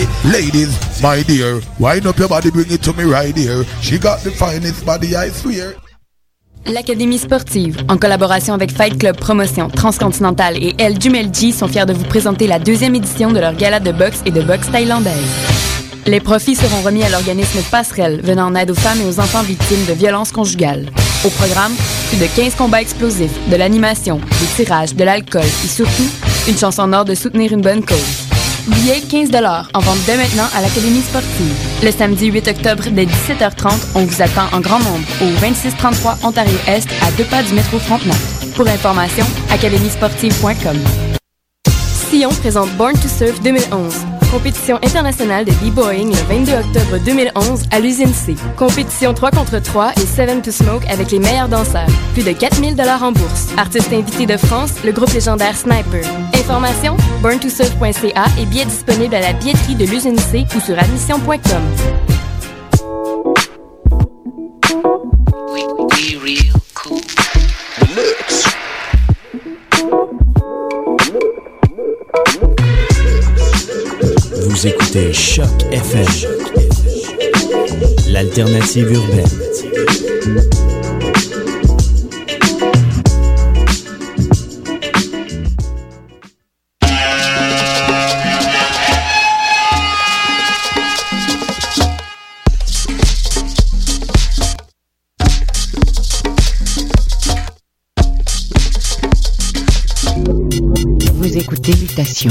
body. Ladies, my dear, wind up your body, bring it to me right here. She got the finest body, I swear. L'Académie sportive, en collaboration avec Fight Club Promotion Transcontinental et LJMLG, sont fiers de vous présenter la deuxième édition de leur gala de boxe et de boxe thaïlandaise. Les profits seront remis à l'organisme Passerelle, venant en aide aux femmes et aux enfants victimes de violences conjugales. Au programme, plus de 15 combats explosifs, de l'animation, des tirages, de l'alcool et surtout, une chance en or de soutenir une bonne cause. Billets 15 $ en vente dès maintenant à l'Académie sportive. Le samedi 8 octobre dès 17h30, on vous attend en grand nombre au 2633 Ontario-Est à 2 pas du métro Frontenac. Pour information, academiesportive.com. Sion présente Born to Surf 2011. Compétition internationale de b-boying le 22 octobre 2011 à l'Usine C. Compétition 3 contre 3 et 7 to Smoke avec les meilleurs danseurs. Plus de 4000 $ en bourse. Artistes invités de France, le groupe légendaire Sniper. Informations, borntosurf.ca et billets disponibles à la billetterie de l'Usine C ou sur admission.com. We real cool. Vous écoutez Choc FM, l'alternative urbaine. Vous écoutez Mutation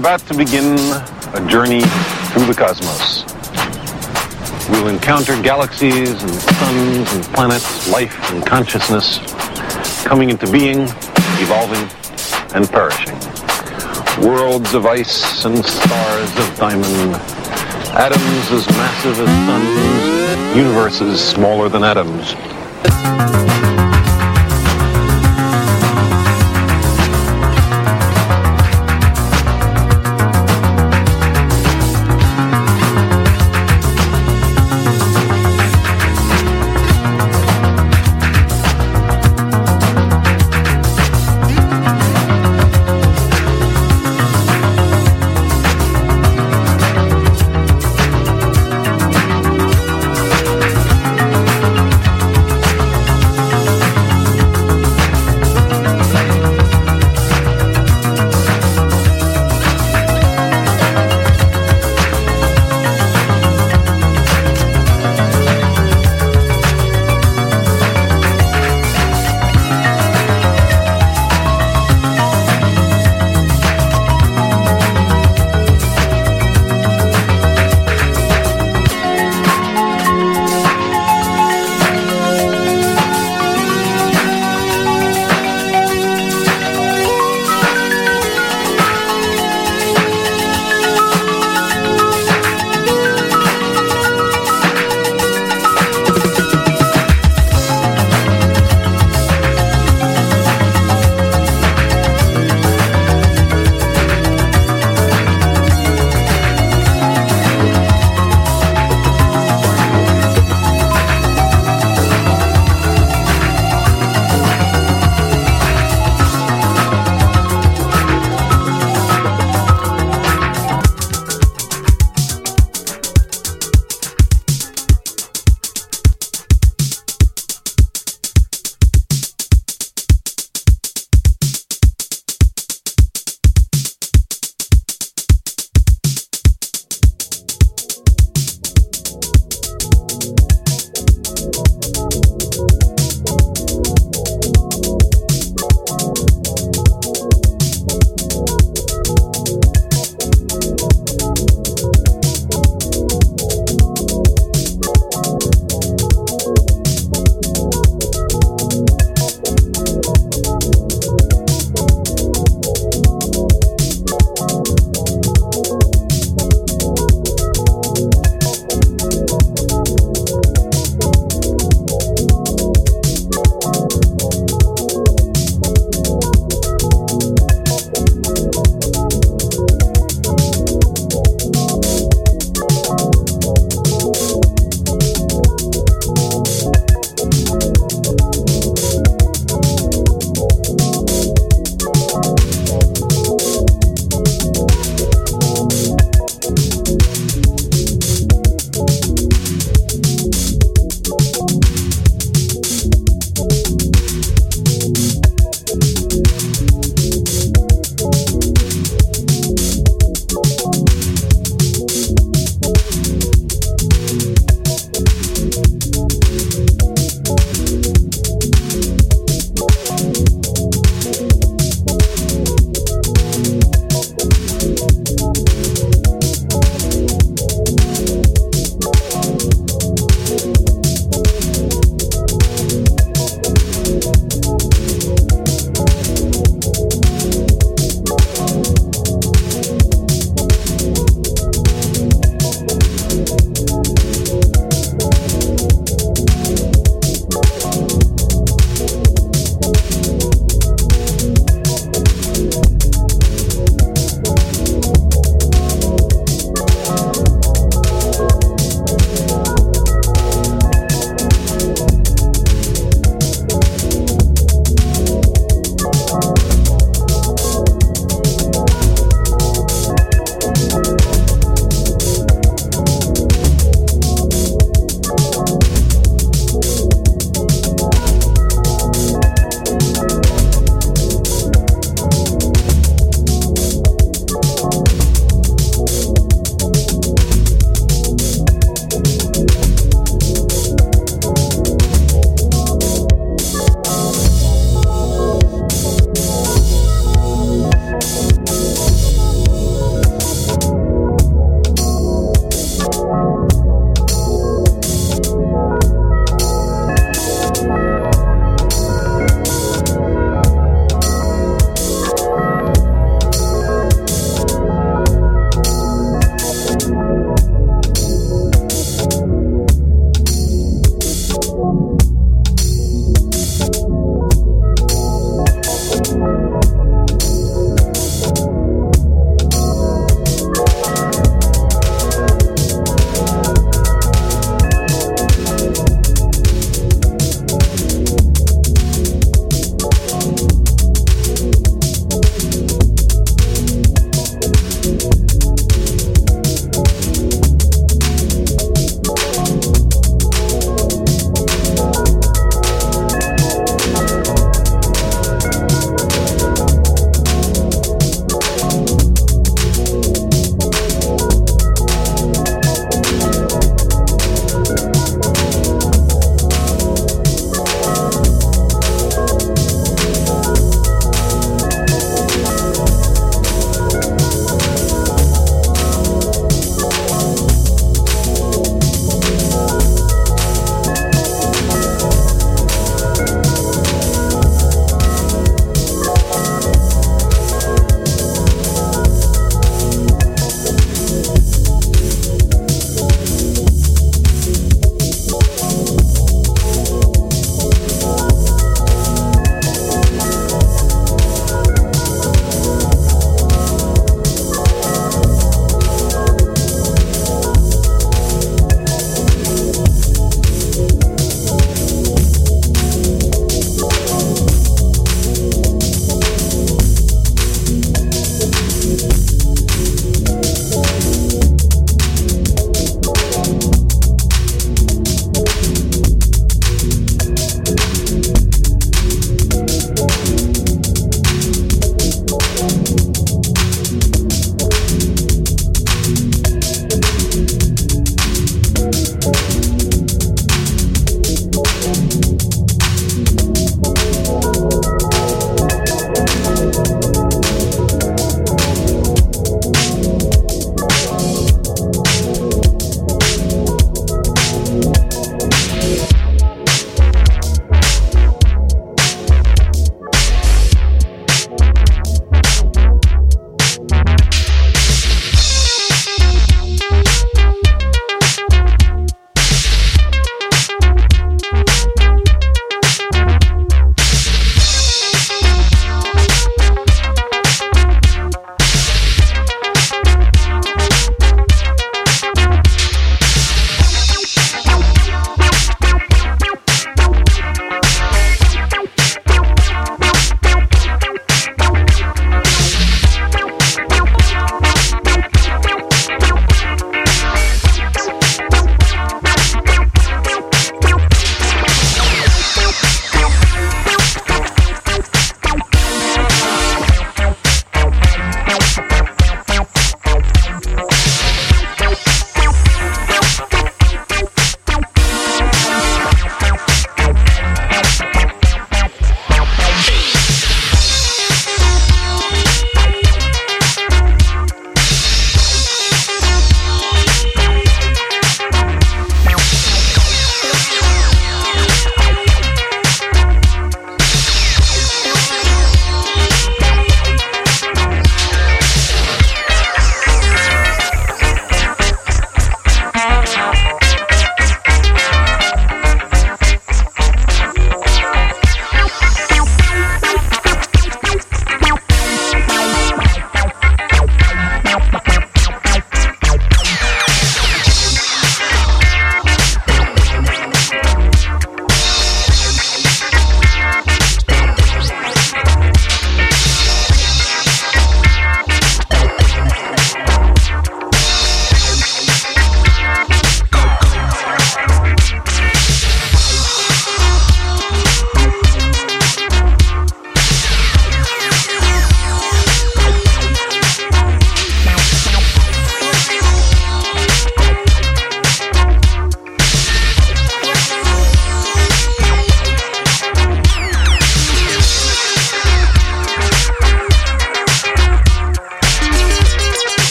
about to begin a journey through the cosmos. We'll encounter galaxies and suns and planets, life and consciousness, coming into being, evolving, and perishing. Worlds of ice and stars of diamond, atoms as massive as suns, universes smaller than atoms.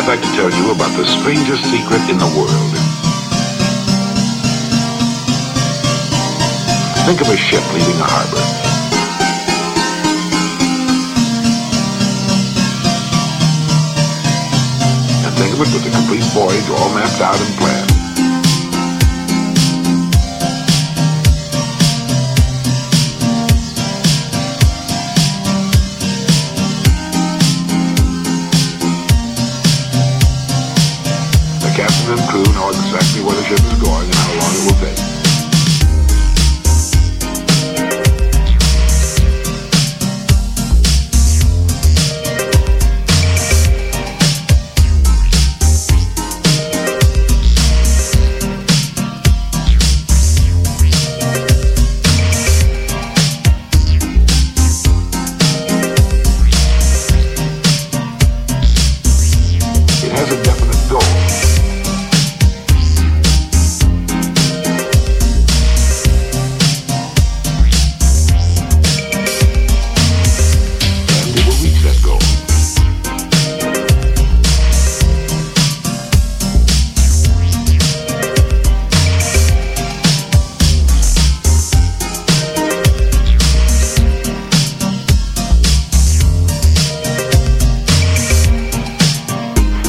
I'd like to tell you about the strangest secret in the world. Think of a ship leaving a harbor. And think of it with the complete voyage all mapped out and planned. Captain and crew know exactly where the ship is going and how long it will take.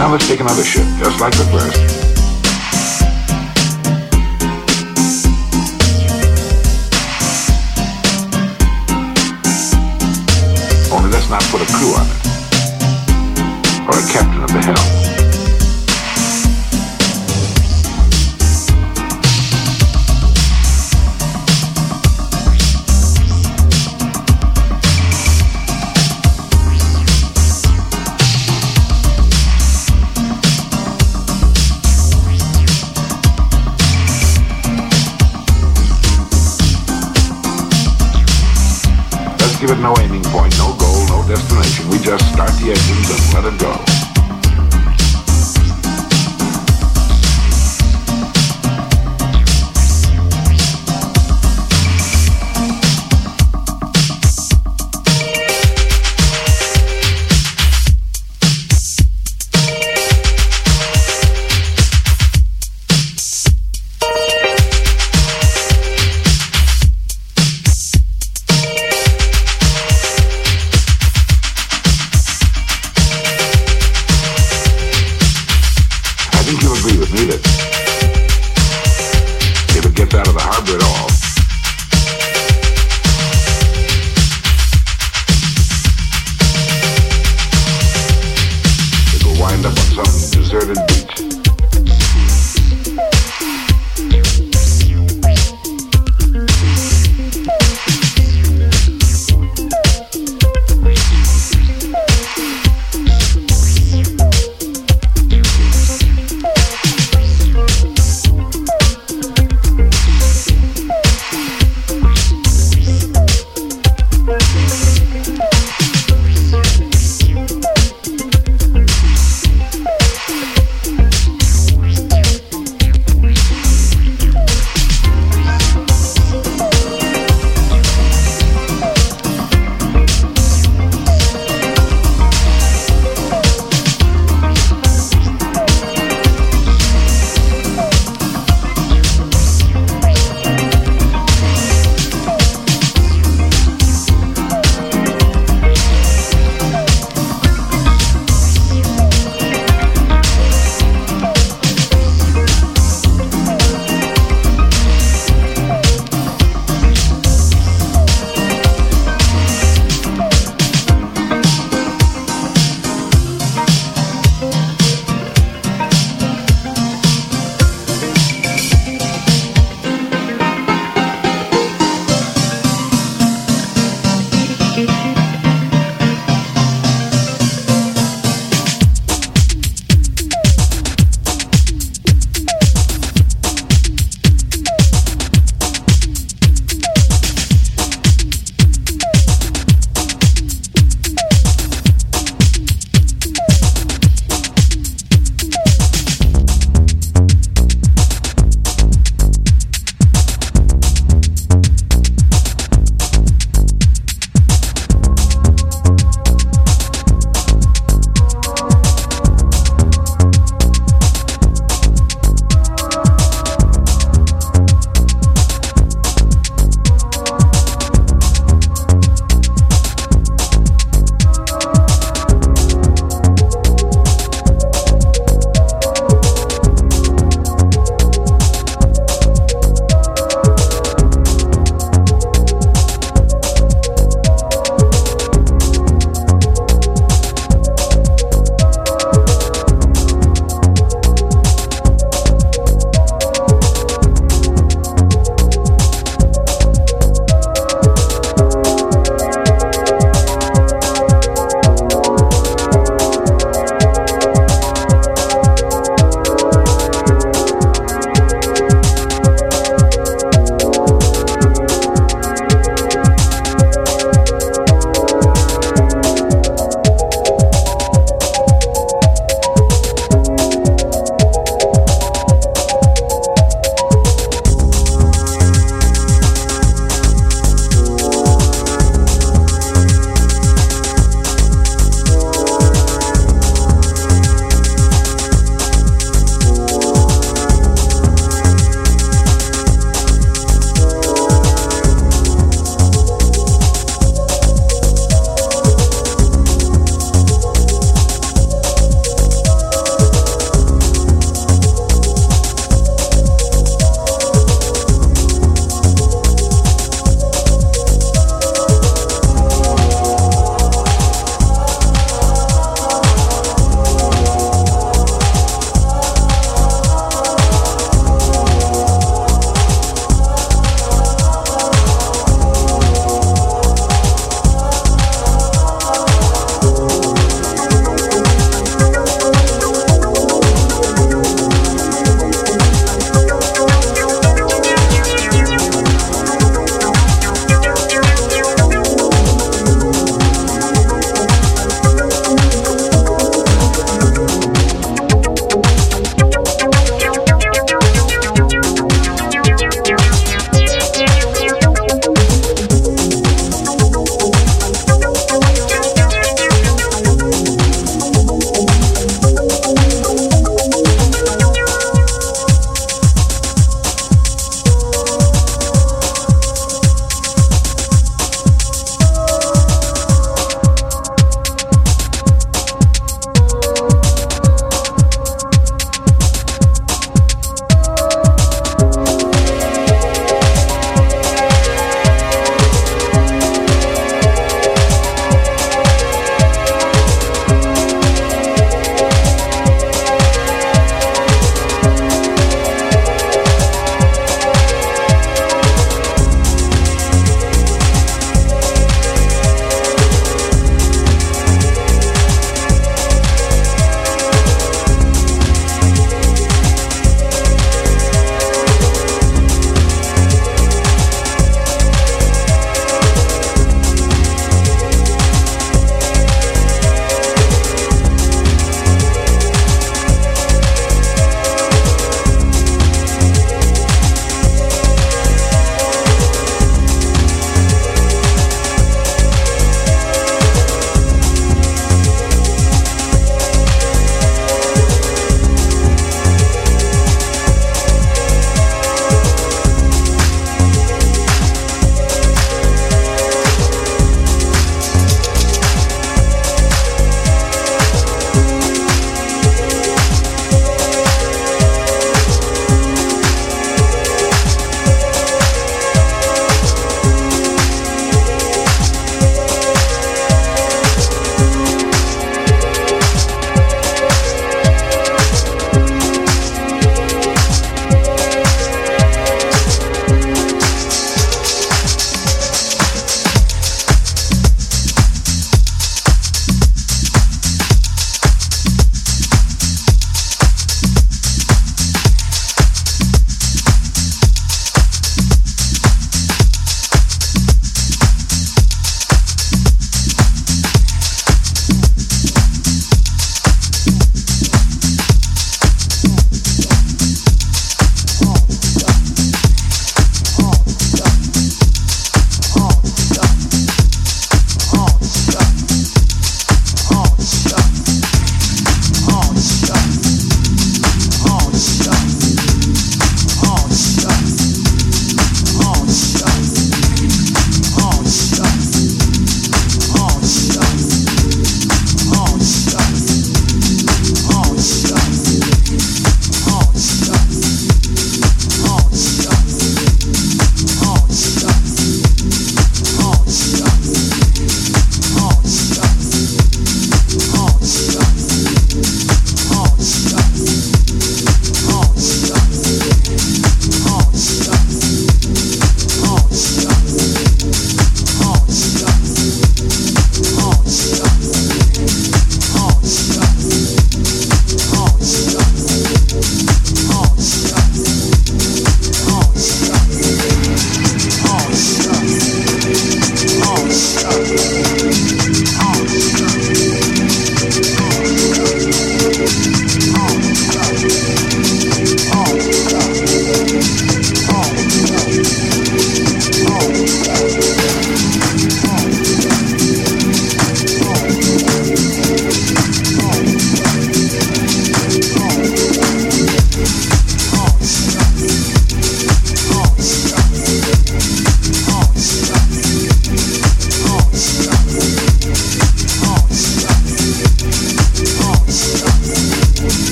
Now let's take another ship, just like the first. Only let's not put a crew on it, or a captain at the helm. Give it no aiming point, no goal, no destination. We just start the engines and let it go.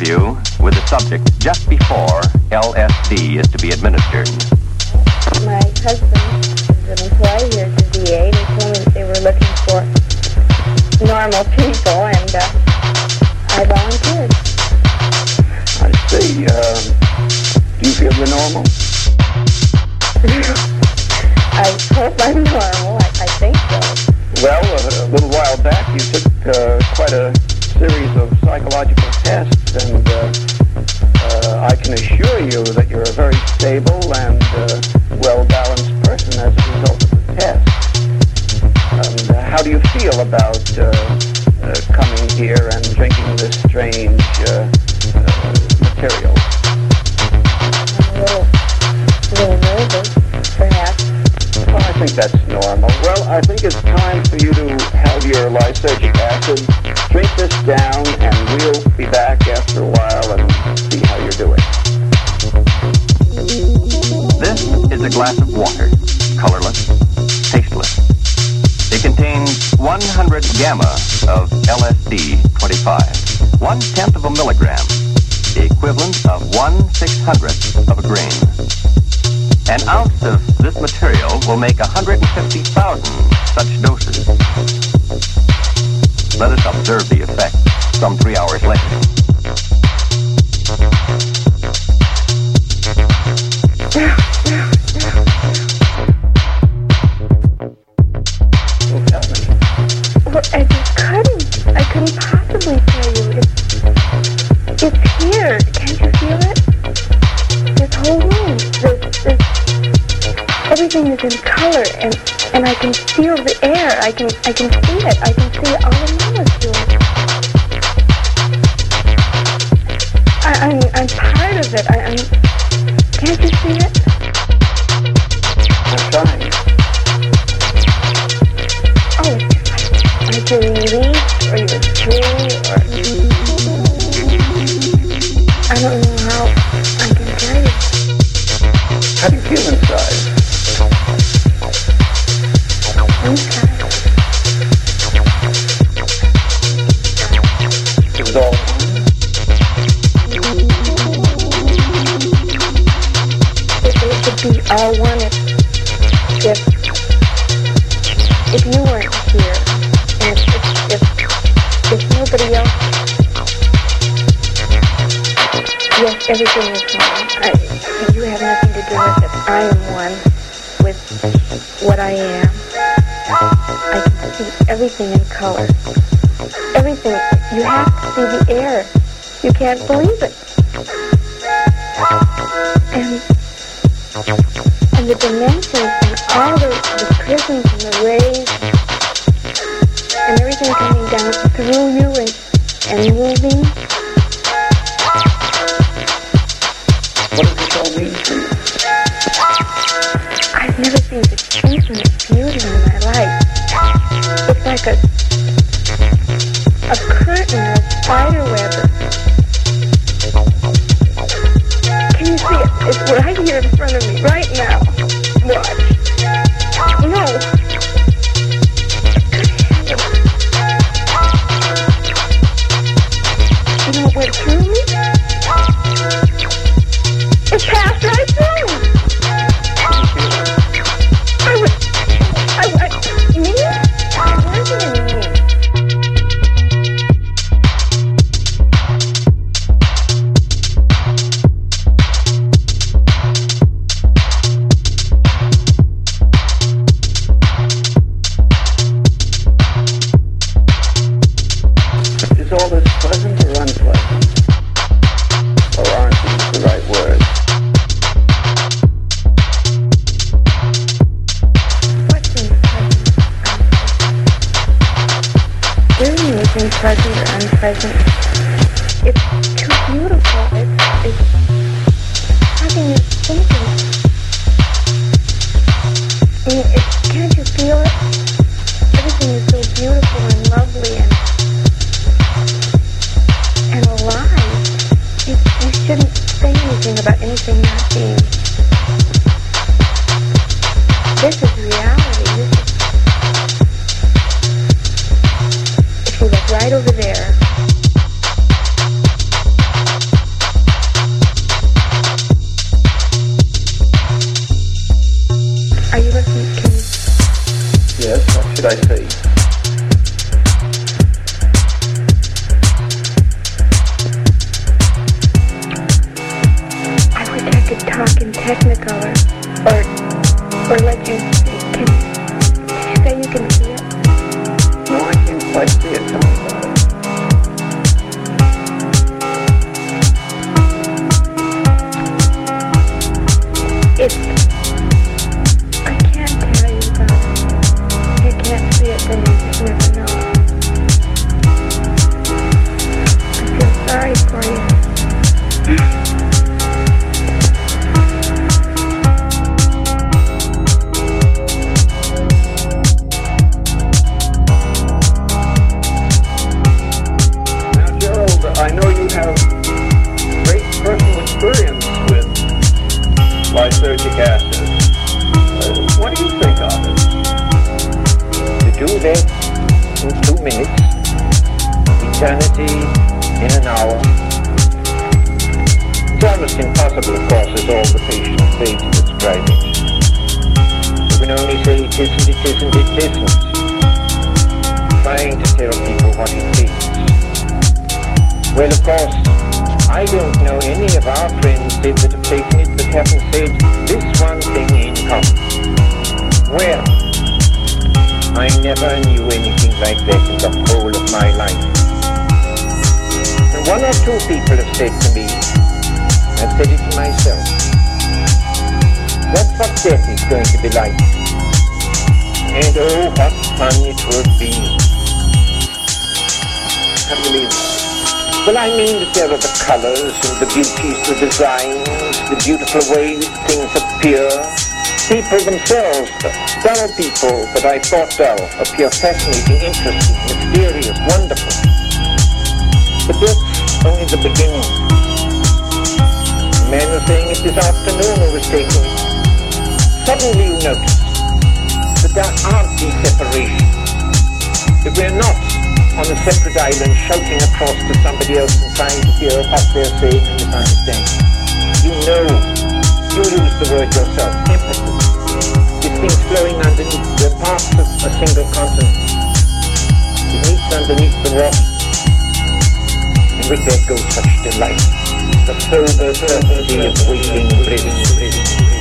interview with the subject just before LSD is to be administered. My husband is an employee here at the VA, and he told me that they were looking for normal people, and I volunteered. I see. Do you feel you're normal? I hope I'm normal. I think so. Well, a little while back, you took quite a series of psychological tests, and I can assure you that you're a very stable and well-balanced person as a result of the tests. And how do you feel about coming here and drinking this strange material? I'm a little nervous, perhaps. Well, I think that's normal. Well, I think it's time for you to have your lysergic acid, drink this down, and we'll be back after a while and see how you're doing. This is a glass of water, colorless, tasteless. It contains 100 gamma of LSD 25, 0.1 milligram, the equivalent of 1/600th of a grain. An ounce of this material will make 150,000 such doses. Let us observe the effect some 3 hours later. Well, I couldn't possibly tell you. It's here. Can't you feel it? This whole room. Everything is in color, and I can feel the air. I can see it. I can see all the molecules. I'm part of it. I'm. Can't you see it? I'm trying. Oh, I feel relieved, or you're free, or I don't know how I can tell you. How do you feel inside? All one if you weren't here, and if nobody else, yes, everything is one. You have nothing to do with it. I am one with what I am. I can see everything in color. Everything. You have to see the air. You can't believe it. The dimensions and all the prisms and the rays and everything coming down through you and moving. What does this all mean to you? I've never seen such infinite beauty in my life. It's like a curtain or a spider web. Can you see it? It's right here in front of me, right now. What? No. You know what went through me? It passed right through. Me? It wasn't in present or unpresent. It's too beautiful. It's having it thinking. I mean, can't you feel it? Everything is so beautiful and lovely and alive. You shouldn't say anything about anything not being. This is reality. This is right over there. Technicolor, or like you say you can see it? No, I can't quite see it. I can't tell you that. If you can't see it, then you never know. I feel sorry for you. Lysergic acid. What do you think of it? To do that in 2 minutes, eternity in an hour. It's almost impossible, of course, as all the patients say to describe it. You can only say it isn't, it isn't, it isn't. Trying to tell people what it means. Well, of course, I don't know any of our friends said that have taken it but haven't said this one thing in common. Well, I never knew anything like that in the whole of my life. And 1 or 2 people have said to me, I've said it to myself, that's what death is going to be like. And oh, what fun it would be. Unbelievable. Well, I mean that there are the colors and the beauties, the designs, the beautiful ways things appear. People themselves, the dull people that I thought dull, appear fascinating, interesting, mysterious, wonderful. But that's only the beginning. The man was saying it this afternoon who was taking it. Suddenly you notice that there aren't these separations, that we're not on a separate island shouting across to somebody else and trying to hear what they're saying and if I understand. You know, you use the word yourself, empathy. It means flowing underneath the parts of a single continent. It meets underneath the water. And with that goes such delight. The sober certainty of waiting, living.